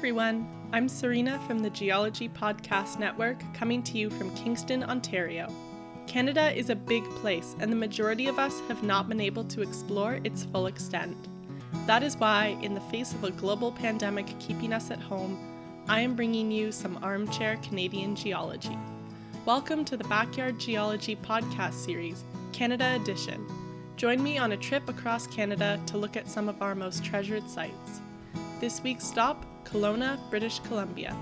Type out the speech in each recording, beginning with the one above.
everyone. I'm Serena from the Geology Podcast Network, coming to you from Kingston, Ontario. Canada is a big place, and the majority of us have not been able to explore its full extent. That is why, in the face of a global pandemic keeping us at home, I am bringing you some armchair Canadian geology. Welcome to the Backyard Geology Podcast Series, Canada Edition. Join me on a trip across Canada to look at some of our most treasured sites. This week's stop, Kelowna, British Columbia.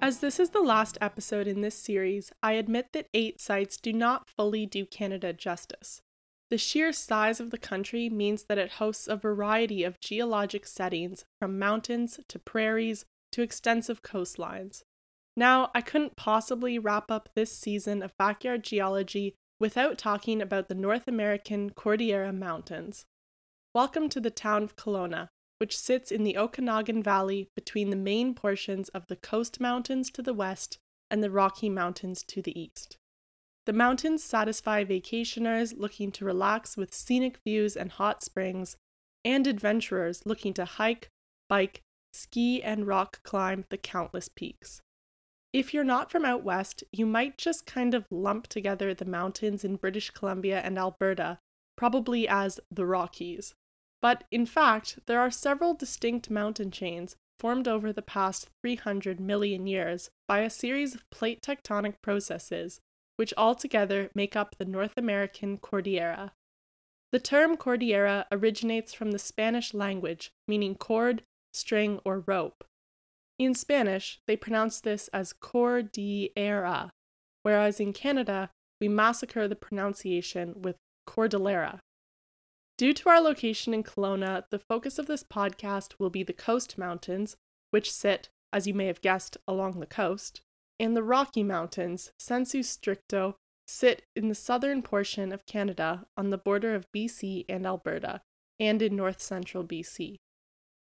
As this is the last episode in this series, I admit that 8 sites do not fully do Canada justice. The sheer size of the country means that it hosts a variety of geologic settings, from mountains to prairies to extensive coastlines. Now, I couldn't possibly wrap up this season of Backyard Geology without talking about the North American Cordillera Mountains. Welcome to the town of Kelowna, which sits in the Okanagan Valley between the main portions of the Coast Mountains to the west and the Rocky Mountains to the east. The mountains satisfy vacationers looking to relax with scenic views and hot springs, and adventurers looking to hike, bike, ski, and rock climb the countless peaks. If you're not from out west, you might just kind of lump together the mountains in British Columbia and Alberta, probably as the Rockies. But in fact, there are several distinct mountain chains formed over the past 300 million years by a series of plate tectonic processes, which altogether make up the North American Cordillera. The term Cordillera originates from the Spanish language, meaning cord, string, or rope. In Spanish, they pronounce this as Cordillera, whereas in Canada, we massacre the pronunciation with Cordillera. Due to our location in Kelowna, the focus of this podcast will be the Coast Mountains, which sit, as you may have guessed, along the coast, and the Rocky Mountains, sensu stricto, sit in the southern portion of Canada on the border of BC and Alberta, and in north-central BC.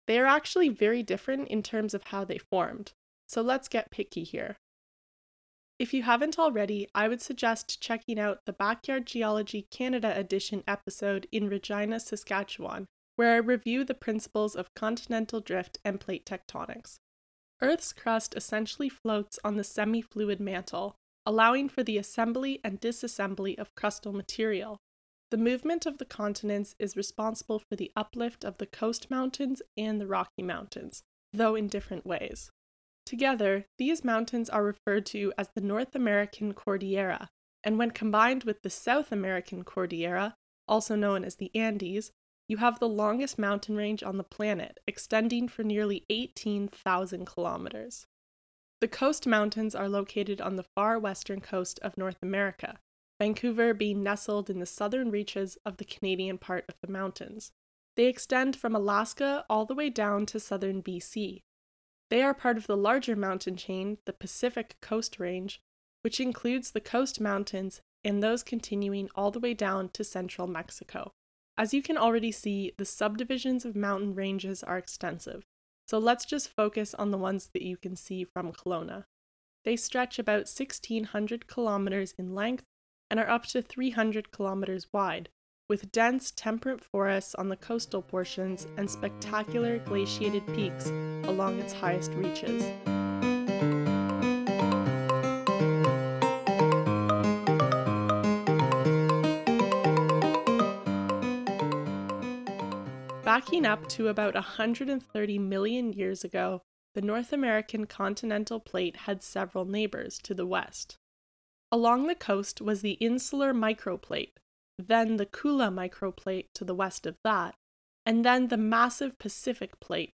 They are actually very different in terms of how they formed, so let's get picky here. If you haven't already, I would suggest checking out the Backyard Geology Canada Edition episode in Regina, Saskatchewan, where I review the principles of continental drift and plate tectonics. Earth's crust essentially floats on the semi-fluid mantle, allowing for the assembly and disassembly of crustal material. The movement of the continents is responsible for the uplift of the Coast Mountains and the Rocky Mountains, though in different ways. Together, these mountains are referred to as the North American Cordillera, and when combined with the South American Cordillera, also known as the Andes, you have the longest mountain range on the planet, extending for nearly 18,000 kilometers. The Coast Mountains are located on the far western coast of North America, Vancouver being nestled in the southern reaches of the Canadian part of the mountains. They extend from Alaska all the way down to southern BC. They are part of the larger mountain chain, the Pacific Coast Range, which includes the Coast Mountains and those continuing all the way down to central Mexico. As you can already see, the subdivisions of mountain ranges are extensive, so let's just focus on the ones that you can see from Kelowna. They stretch about 1,600 kilometers in length and are up to 300 kilometers wide, with dense temperate forests on the coastal portions and spectacular glaciated peaks along its highest reaches. Backing up to about 130 million years ago, the North American continental plate had several neighbors to the west. Along the coast was the insular microplate, then the Kula microplate to the west of that, and then the massive Pacific Plate,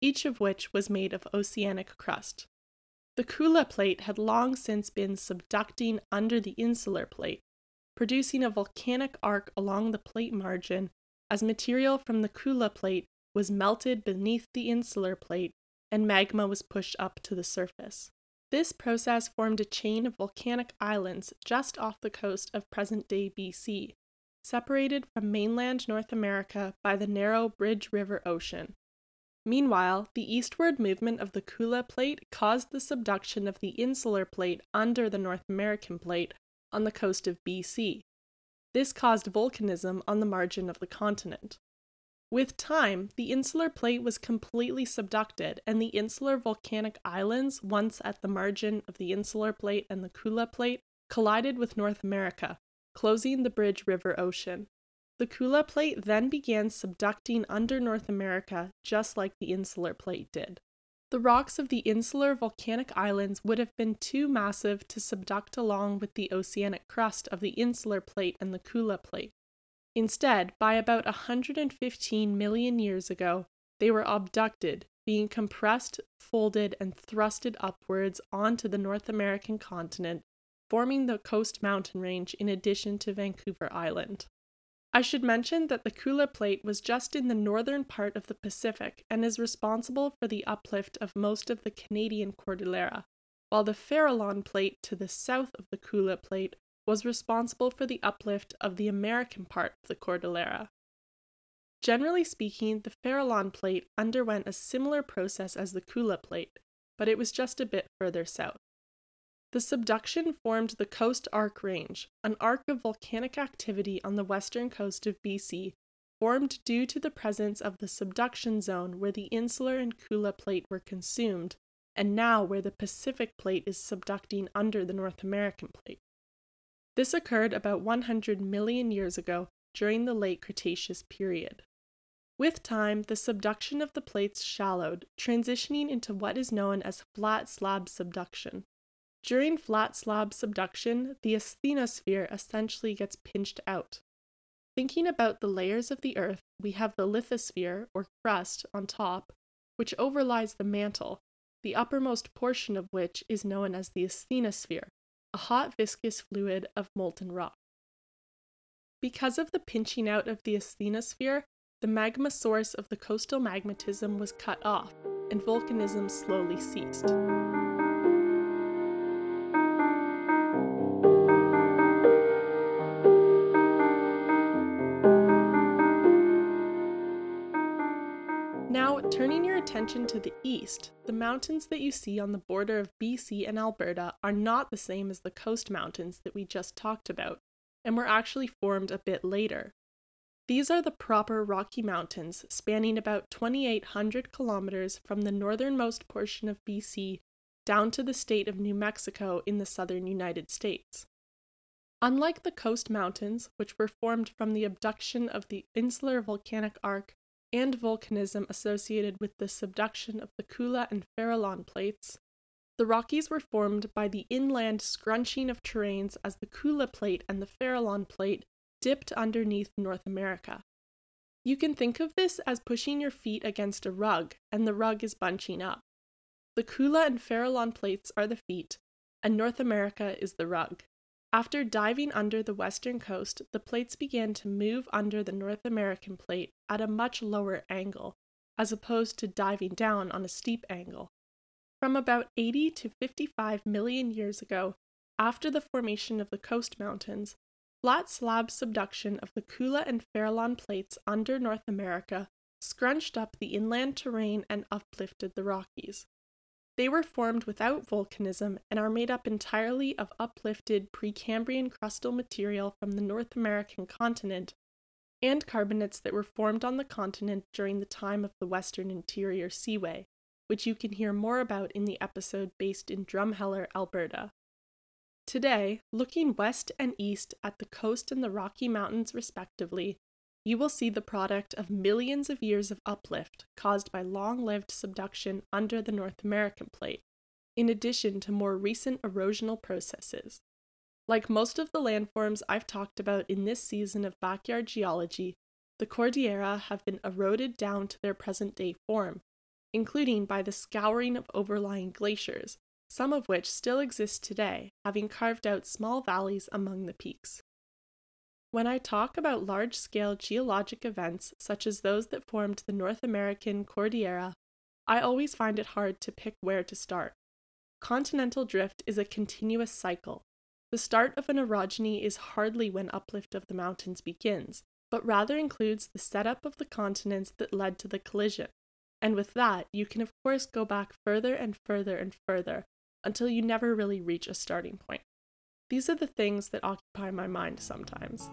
each of which was made of oceanic crust. The Kula Plate had long since been subducting under the insular plate, producing a volcanic arc along the plate margin as material from the Kula Plate was melted beneath the insular plate and magma was pushed up to the surface. This process formed a chain of volcanic islands just off the coast of present-day BC, separated from mainland North America by the narrow Bridge River Ocean. Meanwhile, the eastward movement of the Kula Plate caused the subduction of the insular plate under the North American Plate on the coast of BC. This caused volcanism on the margin of the continent. With time, the insular plate was completely subducted, and the insular volcanic islands, once at the margin of the insular plate and the Kula Plate, collided with North America, closing the Bridge River Ocean. The Kula Plate then began subducting under North America, just like the insular plate did. The rocks of the insular volcanic islands would have been too massive to subduct along with the oceanic crust of the insular plate and the Kula Plate. Instead, by about 115 million years ago, they were abducted, being compressed, folded, and thrusted upwards onto the North American continent, forming the Coast Mountain Range in addition to Vancouver Island. I should mention that the Kula Plate was just in the northern part of the Pacific and is responsible for the uplift of most of the Canadian Cordillera, while the Farallon Plate to the south of the Kula Plate was responsible for the uplift of the American part of the Cordillera. Generally speaking, the Farallon Plate underwent a similar process as the Kula Plate, but it was just a bit further south. The subduction formed the Coast Arc Range, an arc of volcanic activity on the western coast of BC, formed due to the presence of the subduction zone where the insular and Kula Plate were consumed, and now where the Pacific Plate is subducting under the North American Plate. This occurred about 100 million years ago during the late Cretaceous period. With time, the subduction of the plates shallowed, transitioning into what is known as flat slab subduction. During flat slab subduction, the asthenosphere essentially gets pinched out. Thinking about the layers of the Earth, we have the lithosphere, or crust, on top, which overlies the mantle, the uppermost portion of which is known as the asthenosphere, a hot viscous fluid of molten rock. Because of the pinching out of the asthenosphere, the magma source of the coastal magmatism was cut off, and volcanism slowly ceased. Now, turning your attention to the east, the mountains that you see on the border of BC and Alberta are not the same as the Coast Mountains that we just talked about, and were actually formed a bit later. These are the proper Rocky Mountains, spanning about 2,800 kilometers from the northernmost portion of BC down to the state of New Mexico in the southern United States. Unlike the Coast Mountains, which were formed from the abduction of the insular volcanic arc and volcanism associated with the subduction of the Kula and Farallon plates, the Rockies were formed by the inland scrunching of terrains as the Kula Plate and the Farallon Plate dipped underneath North America. You can think of this as pushing your feet against a rug, and the rug is bunching up. The Kula and Farallon plates are the feet, and North America is the rug. After diving under the western coast, the plates began to move under the North American plate at a much lower angle, as opposed to diving down on a steep angle. From about 80 to 55 million years ago, after the formation of the Coast Mountains, flat slab subduction of the Kula and Farallon plates under North America scrunched up the inland terrain and uplifted the Rockies. They were formed without volcanism and are made up entirely of uplifted Precambrian crustal material from the North American continent and carbonates that were formed on the continent during the time of the Western Interior Seaway, which you can hear more about in the episode based in Drumheller, Alberta. Today, looking west and east at the coast and the Rocky Mountains respectively, you will see the product of millions of years of uplift caused by long-lived subduction under the North American plate, in addition to more recent erosional processes. Like most of the landforms I've talked about in this season of Backyard Geology, the Cordillera have been eroded down to their present-day form, including by the scouring of overlying glaciers, some of which still exist today, having carved out small valleys among the peaks. When I talk about large-scale geologic events, such as those that formed the North American Cordillera, I always find it hard to pick where to start. Continental drift is a continuous cycle. The start of an orogeny is hardly when uplift of the mountains begins, but rather includes the setup of the continents that led to the collision. And with that, you can of course go back further and further and further until you never really reach a starting point. These are the things that occupy my mind sometimes.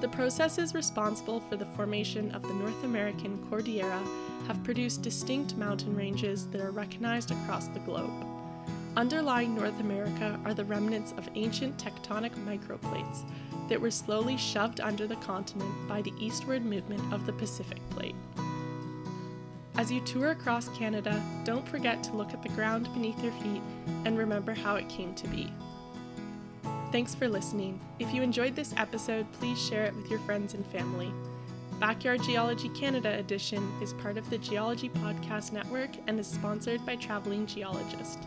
The processes responsible for the formation of the North American Cordillera have produced distinct mountain ranges that are recognized across the globe. Underlying North America are the remnants of ancient tectonic microplates that were slowly shoved under the continent by the eastward movement of the Pacific Plate. As you tour across Canada, don't forget to look at the ground beneath your feet and remember how it came to be. Thanks for listening. If you enjoyed this episode, please share it with your friends and family. Backyard Geology Canada Edition is part of the Geology Podcast Network and is sponsored by Traveling Geologist.